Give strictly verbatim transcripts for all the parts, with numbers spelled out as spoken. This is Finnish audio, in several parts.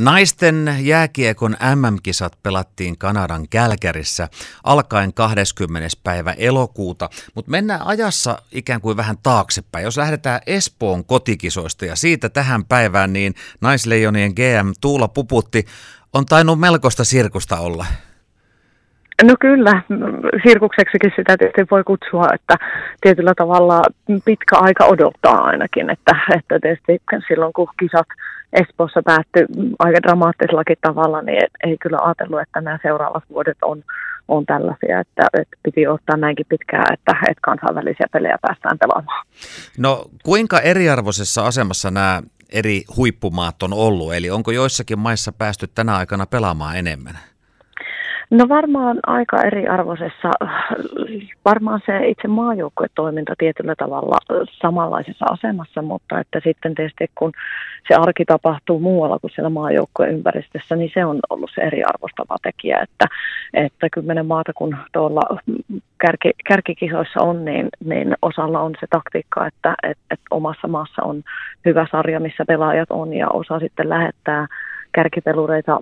Naisten jääkiekon äm äm-kisat pelattiin Kanadan Kälkärissä alkaen kahdeskymmenes päivä elokuuta, mutta mennään ajassa ikään kuin vähän taaksepäin. Jos lähdetään Espoon kotikisoista ja siitä tähän päivään, niin Naisleijonien gee äm Tuula Puputti on tainnut melkoista sirkusta olla. No kyllä, sirkukseksikin sitä tietysti voi kutsua, että tietyllä tavalla pitkä aika odottaa ainakin, että, että tietysti silloin kun kisat Espoossa päättyi aika dramaattisellakin tavalla, niin ei kyllä ajatellut, että nämä seuraavat vuodet on, on tällaisia, että, että piti ottaa näinkin pitkään, että, että kansainvälisiä pelejä päästään pelaamaan. No kuinka eriarvoisessa asemassa nämä eri huippumaat on ollut, eli onko joissakin maissa päästy tänä aikana pelaamaan enemmän? No varmaan aika eriarvoisessa, varmaan se itse maajoukkuetoiminta tietyllä tavalla samanlaisessa asemassa, mutta että sitten tietysti kun se arki tapahtuu muualla kuin siellä maajoukkueympäristössä, niin se on ollut se eriarvostava tekijä, että, että kymmenen maata kun tuolla kärki, kärkikisoissa on, niin, niin osalla on se taktiikka, että, että, että omassa maassa on hyvä sarja, missä pelaajat on ja osa sitten lähettää kärkipelureita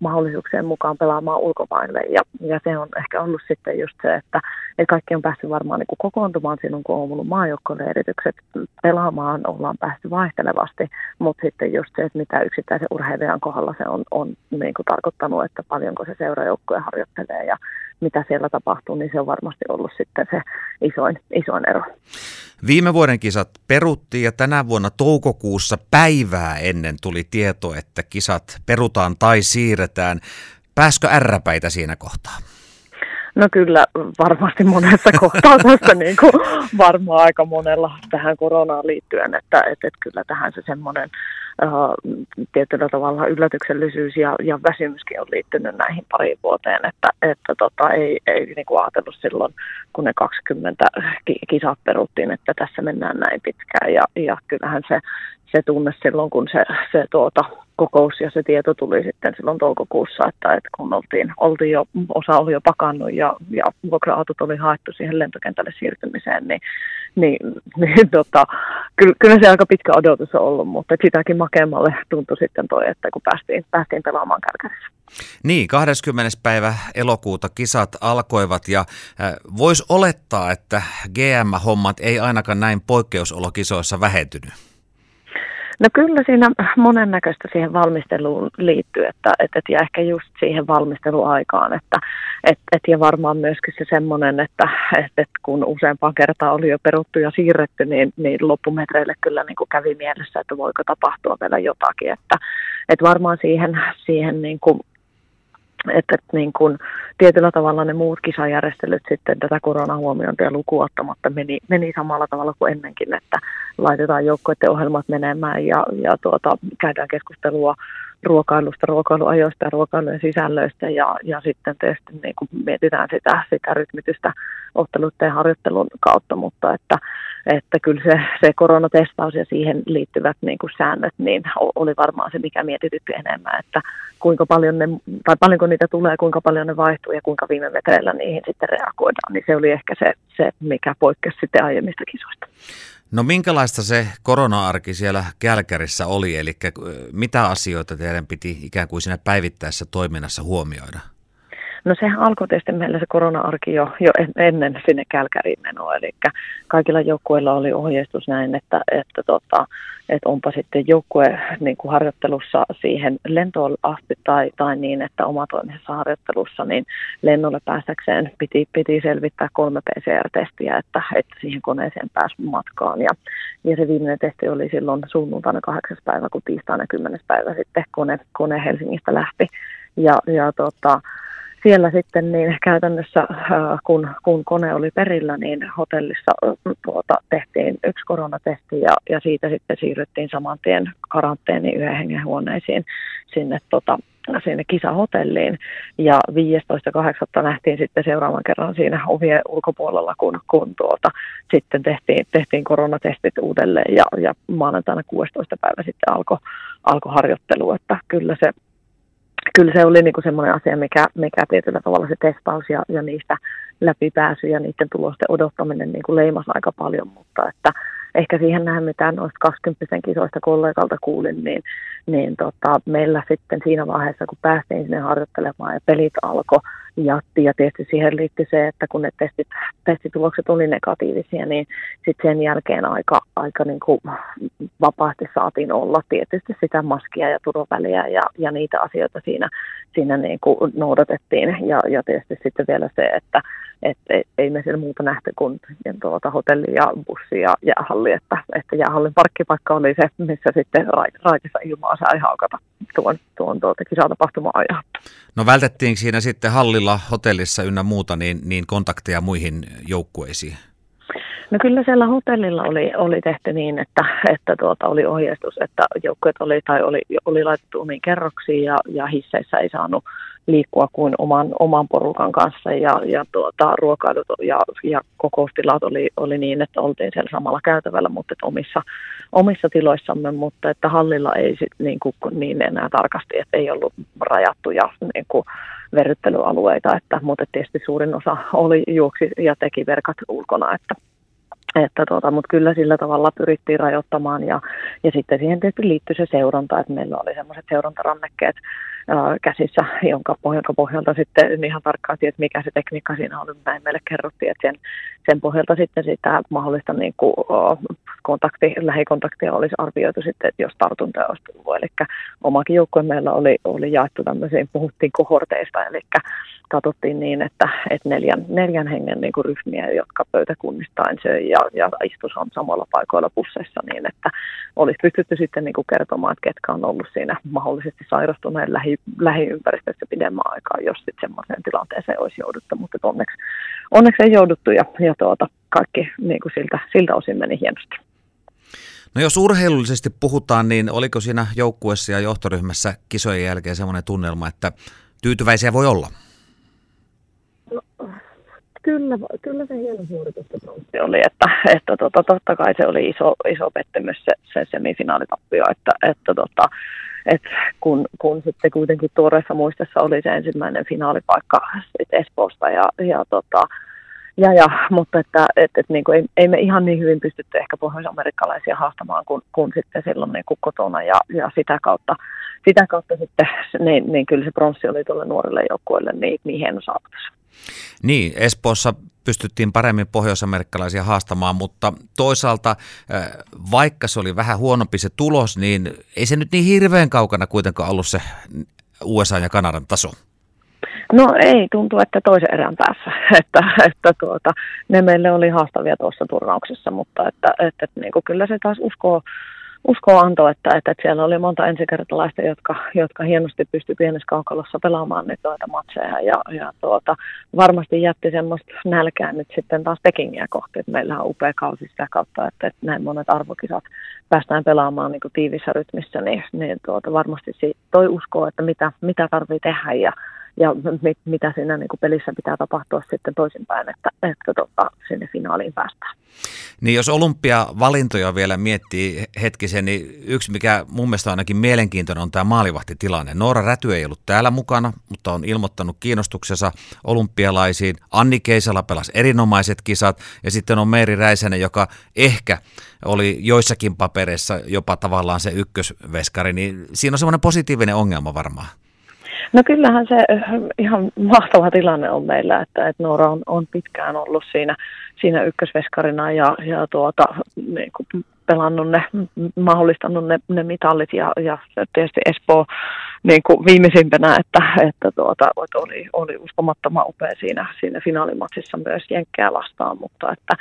mahdollisuuksien mukaan pelaamaan ulkomaille. Ja, ja se on ehkä ollut sitten just se, että, että kaikki on päässyt varmaan niin kuin kokoontumaan silloin, kun on ollut maajoukkueleiritykset pelaamaan, ollaan päästy vaihtelevasti. Mutta sitten just se, että mitä yksittäisen urheilijan kohdalla se on, on niin kuin tarkoittanut, että paljonko se seurajoukkue harjoittelee ja mitä siellä tapahtuu, niin se on varmasti ollut sitten se isoin, isoin ero. Viime vuoden kisat peruttiin ja tänä vuonna toukokuussa päivää ennen tuli tieto, että kisat perutaan tai siirretään. Pääskö ärräpäitä siinä kohtaa? No kyllä varmasti monessa kohtaa tässä niin kuin varmaan aika monella tähän koronaan liittyen, että, että kyllä tähän se semmoinen tietyllä tavalla yllätyksellisyys ja, ja väsymyskin on liittynyt näihin pariin vuoteen, että, että tota, ei, ei niin kuin ajatellut silloin, kun ne kaksikymmentä kisat peruttiin, että tässä mennään näin pitkään ja, ja kyllähän se, se tunne silloin, kun se, se tuota, kokous ja se tieto tuli sitten silloin toukokuussa, että, että kun oltiin, oltiin jo, osa oli jo pakannut ja, ja vuokra-autot oli haettu siihen lentokentälle siirtymiseen, niin, niin, niin tota, kyllä, kyllä se aika pitkä odotus on ollut, mutta sitäkin makeammalle tuntui sitten toi, että kun päästiin, päästiin pelaamaan Kälkärissä. Niin, kahdeskymmenes päivä elokuuta kisat alkoivat ja äh, voisi olettaa, että gee äm-hommat ei ainakaan näin poikkeusolokisoissa vähentynyt. No kyllä siinä monennäköistä siihen valmisteluun liittyy, että, että, ja ehkä just siihen valmisteluaikaan, että, et, et, ja varmaan myöskin se semmoinen, että, että kun useampaan kertaan oli jo peruttu ja siirretty, niin, niin loppumetreille kyllä niin kuin kävi mielessä, että voiko tapahtua vielä jotakin, että, että varmaan siihen, siihen niin kuin että niin kun tietyllä tavalla ne muut kisajärjestelyt sitten tätä koronahuomiointia lukuun ottamatta meni, meni samalla tavalla kuin ennenkin, että laitetaan joukkueiden ohjelmat menemään ja, ja tuota, käydään keskustelua ruokailusta, ruokailuajoista ja ruokailujen sisällöistä ja, ja sitten tietysti niin kun mietitään sitä, sitä rytmitystä otteluiden ja harjoittelun kautta, mutta että, että kyllä se, se koronatestaus ja siihen liittyvät niin kun säännöt niin oli varmaan se, mikä mietitytti enemmän, että kuinka paljon ne, tai paljonko niitä tulee, kuinka paljon ne vaihtuu ja kuinka viime metreillä niihin sitten reagoidaan, niin se oli ehkä se, se mikä poikkesi sitten aiemmista kisoista. No minkälaista se korona-arki siellä Kälkärissä oli, eli mitä asioita teidän piti ikään kuin siinä päivittäisessä toiminnassa huomioida? No sehän alkoi tietysti meillä se korona-arki jo, jo ennen sinne Kälkäriin menoa, eli kaikilla joukkueilla oli ohjeistus näin, että, että, tota, että onpa sitten joukkue niin kuin harjoittelussa siihen lentoon asti tai, tai niin, että omatoimisessa harjoittelussa, niin lennolle päästäkseen piti, piti selvittää kolme pee see är-testiä, että, että siihen koneeseen pääsi matkaan. Ja, ja se viimeinen testi oli silloin sunnuntaina kahdeksas päivä, kun tiistaina kymmenes päivä sitten kone, kone Helsingistä lähti. Ja, ja tota... Siellä sitten niin käytännössä, kun, kun kone oli perillä, niin hotellissa tuota, tehtiin yksi koronatesti ja, ja siitä sitten siirryttiin saman tien karanteeniin yhden hengen huoneisiin sinne, tota, sinne kisahotelliin. Ja viidestoista kahdeksatta nähtiin sitten seuraavan kerran siinä ovien ulkopuolella, kun, kun tuota, sitten tehtiin, tehtiin koronatestit uudelleen ja, ja maanantaina kuudestoista päivä sitten alkoi alko harjoittelu, että kyllä se... Kyllä se oli niinku semmoinen asia, mikä, mikä tietyllä tavalla se testaus ja, ja niistä läpipääsy ja niiden tulosten odottaminen niinku leimasi aika paljon, mutta että, ehkä siihen nähden mitään noista kaksikymppisen kisoista kollegalta kuulin, niin, niin tota, meillä sitten siinä vaiheessa, kun päästiin sinne harjoittelemaan ja pelit alkoi, jatti, ja tietysti siihen liittyi se, että kun ne testit, testitulokset oli negatiivisia, niin sitten sen jälkeen aika, aika niin kuin vapaasti saatiin olla tietysti sitä maskia ja turvaväliä ja, ja niitä asioita siinä, siinä niin kuin noudatettiin. Ja, ja tietysti sitten vielä se, että et, et, ei me siellä muuta nähty kuin tuota, hotelli ja bussi ja jäähalli, että, että jäähallin parkkipaikka oli se, missä sitten raitissa ilmaa sai haukata tuon, tuon tuota kisatapahtumaan ajan. No vältettiinkö siinä sitten hallilla, hotellissa ynnä muuta, niin, niin kontakteja muihin joukkueisiin? No kyllä siellä hotellilla oli, oli tehty niin, että, että tuota oli ohjeistus, että joukkueet oli, tai oli, oli laitettu omiin kerroksiin ja, ja hisseissä ei saanut liikkua kuin oman, oman porukan kanssa ja, ja tuota, ruokailut ja, ja kokoustilat oli, oli niin, että oltiin siellä samalla käytävällä, mutta omissa, omissa tiloissamme, mutta että hallilla ei sit, niin, kuin, niin enää tarkasti, että ei ollut rajattuja niin kuin verryttelyalueita, että, mutta tietysti suurin osa oli juoksi ja teki verkat ulkona, että Että tuota, mutta kyllä sillä tavalla pyrittiin rajoittamaan ja, ja sitten siihen tietysti liittyi se seuranta, että meillä oli semmoiset seurantarannekkeet ää, käsissä, jonka pohjalta, pohjalta sitten ihan tarkkaan tiedät, mikä se tekniikka siinä oli. Näin meille kerrottiin, että sen, sen pohjalta sitten sitä mahdollista niin kuin, kontakti, lähikontaktia olisi arvioitu sitten, että jos tartuntoja olisi tullut. Eli omakin joukkojen meillä oli, oli jaettu tämmöisiin, puhuttiin kohorteista, eli katsottiin niin, että, että neljän, neljän hengen niin kuin ryhmiä, jotka pöytäkunnistain söi ja, ja istus on samalla paikoilla busseissa niin, että olisi pystytty sitten niin kuin kertomaan, että ketkä on ollut siinä mahdollisesti sairastuneen lähi, lähiympäristössä pidemmän aikaa, jos sitten semmoiseen tilanteeseen olisi jouduttu, mutta onneksi, onneksi ei jouduttu ja, ja tuota, kaikki niin kuin siltä, siltä osin meni hienosti. No jos urheilullisesti puhutaan, niin oliko siinä joukkueessa ja johtoryhmässä kisojen jälkeen semmoinen tunnelma, että tyytyväisiä voi olla? Kyllä, kyllä se hieno suoritus oli, että, että tota, totta kai se oli iso, iso pettymys se, se semifinaalitappio, että, että tota, et kun, kun sitten kuitenkin tuoreessa muistessa oli se ensimmäinen finaalipaikka Espoosta ja, ja tota, Ja, ja, mutta että, että, että niin kuin ei, ei me ihan niin hyvin pystytty ehkä pohjois-amerikkalaisia haastamaan kuin, kuin sitten silloin niin kuin kotona ja, ja sitä kautta, sitä kautta sitten, niin, niin kyllä se bronssi oli tuolle nuorille joukkueelle niin, niin hieno saavutus. Niin, Espoossa pystyttiin paremmin pohjois-amerikkalaisia haastamaan, mutta toisaalta vaikka se oli vähän huonompi se tulos, niin ei se nyt niin hirveän kaukana kuitenkaan ollut se U S A ja Kanadan taso. No ei, tuntuu, että toisen erään päässä, että, että tuota, ne meille oli haastavia tuossa turnauksessa, mutta että, että, että niin kuin kyllä se taas uskoo, uskoo antoi, että, että siellä oli monta ensikertalaista, jotka, jotka hienosti pystyi pienessä kaukalossa pelaamaan nyt noita matseja ja, ja tuota, varmasti jätti semmoista nälkää nyt sitten taas Pekingiä kohti, että meillähän on upea kausi sitä kautta, että, että näin monet arvokisat päästään pelaamaan niin kuin tiivissä rytmissä, niin, niin tuota, varmasti siitä toi uskoo, että mitä, mitä tarvii tehdä ja Ja mit, mitä siinä niin kuin pelissä pitää tapahtua sitten toisinpäin, että, että tota, sinne finaaliin päästään. Niin jos olympiavalintoja vielä miettii hetkisen, niin yksi mikä mun mielestä ainakin mielenkiintoinen on tämä maalivahtitilanne. Noora Räty ei ollut täällä mukana, mutta on ilmoittanut kiinnostuksensa olympialaisiin. Anni Keisala pelasi erinomaiset kisat ja sitten on Meeri Räisänen, joka ehkä oli joissakin papereissa jopa tavallaan se ykkösveskari. Niin siinä on semmoinen positiivinen ongelma varmaan. No kyllähän se ihan mahtava tilanne on meillä, että, että Noora on, on pitkään ollut siinä, siinä ykkösveskarina ja, ja tuota, niin kuin pelannut ne, mahdollistanut ne, ne mitallit ja, ja tietysti Espoo niin kuin viimeisimpänä, että, että tuota, oli, oli uskomattoman upea siinä, siinä finaalimatsissa myös Jenkkeä vastaan, mutta että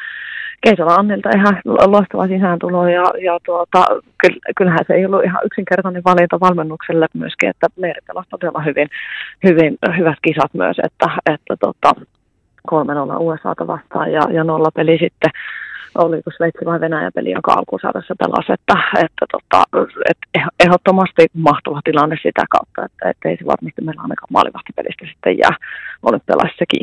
Keisala Annilta ihan loistava sisääntulo ja, ja tuota, kyllähän se ei ollut ihan yksinkertainen valinta valmennukselle myöskin, että Meeri pelasi todella hyvin, hyvin, hyvät kisat myös, että, että tuota, kolme nolla U S A:ta vastaan ja, ja nolla peli sitten. Oliko Sveitsi vai Venäjä peli, jonka alkusarjassa pelasi, että, että, tota, että ehdottomasti mahtava tilanne sitä kautta, että, että ei se varmasti meillä ainakaan maalivahtipelistä sitten jää olympialaisissa kiinni.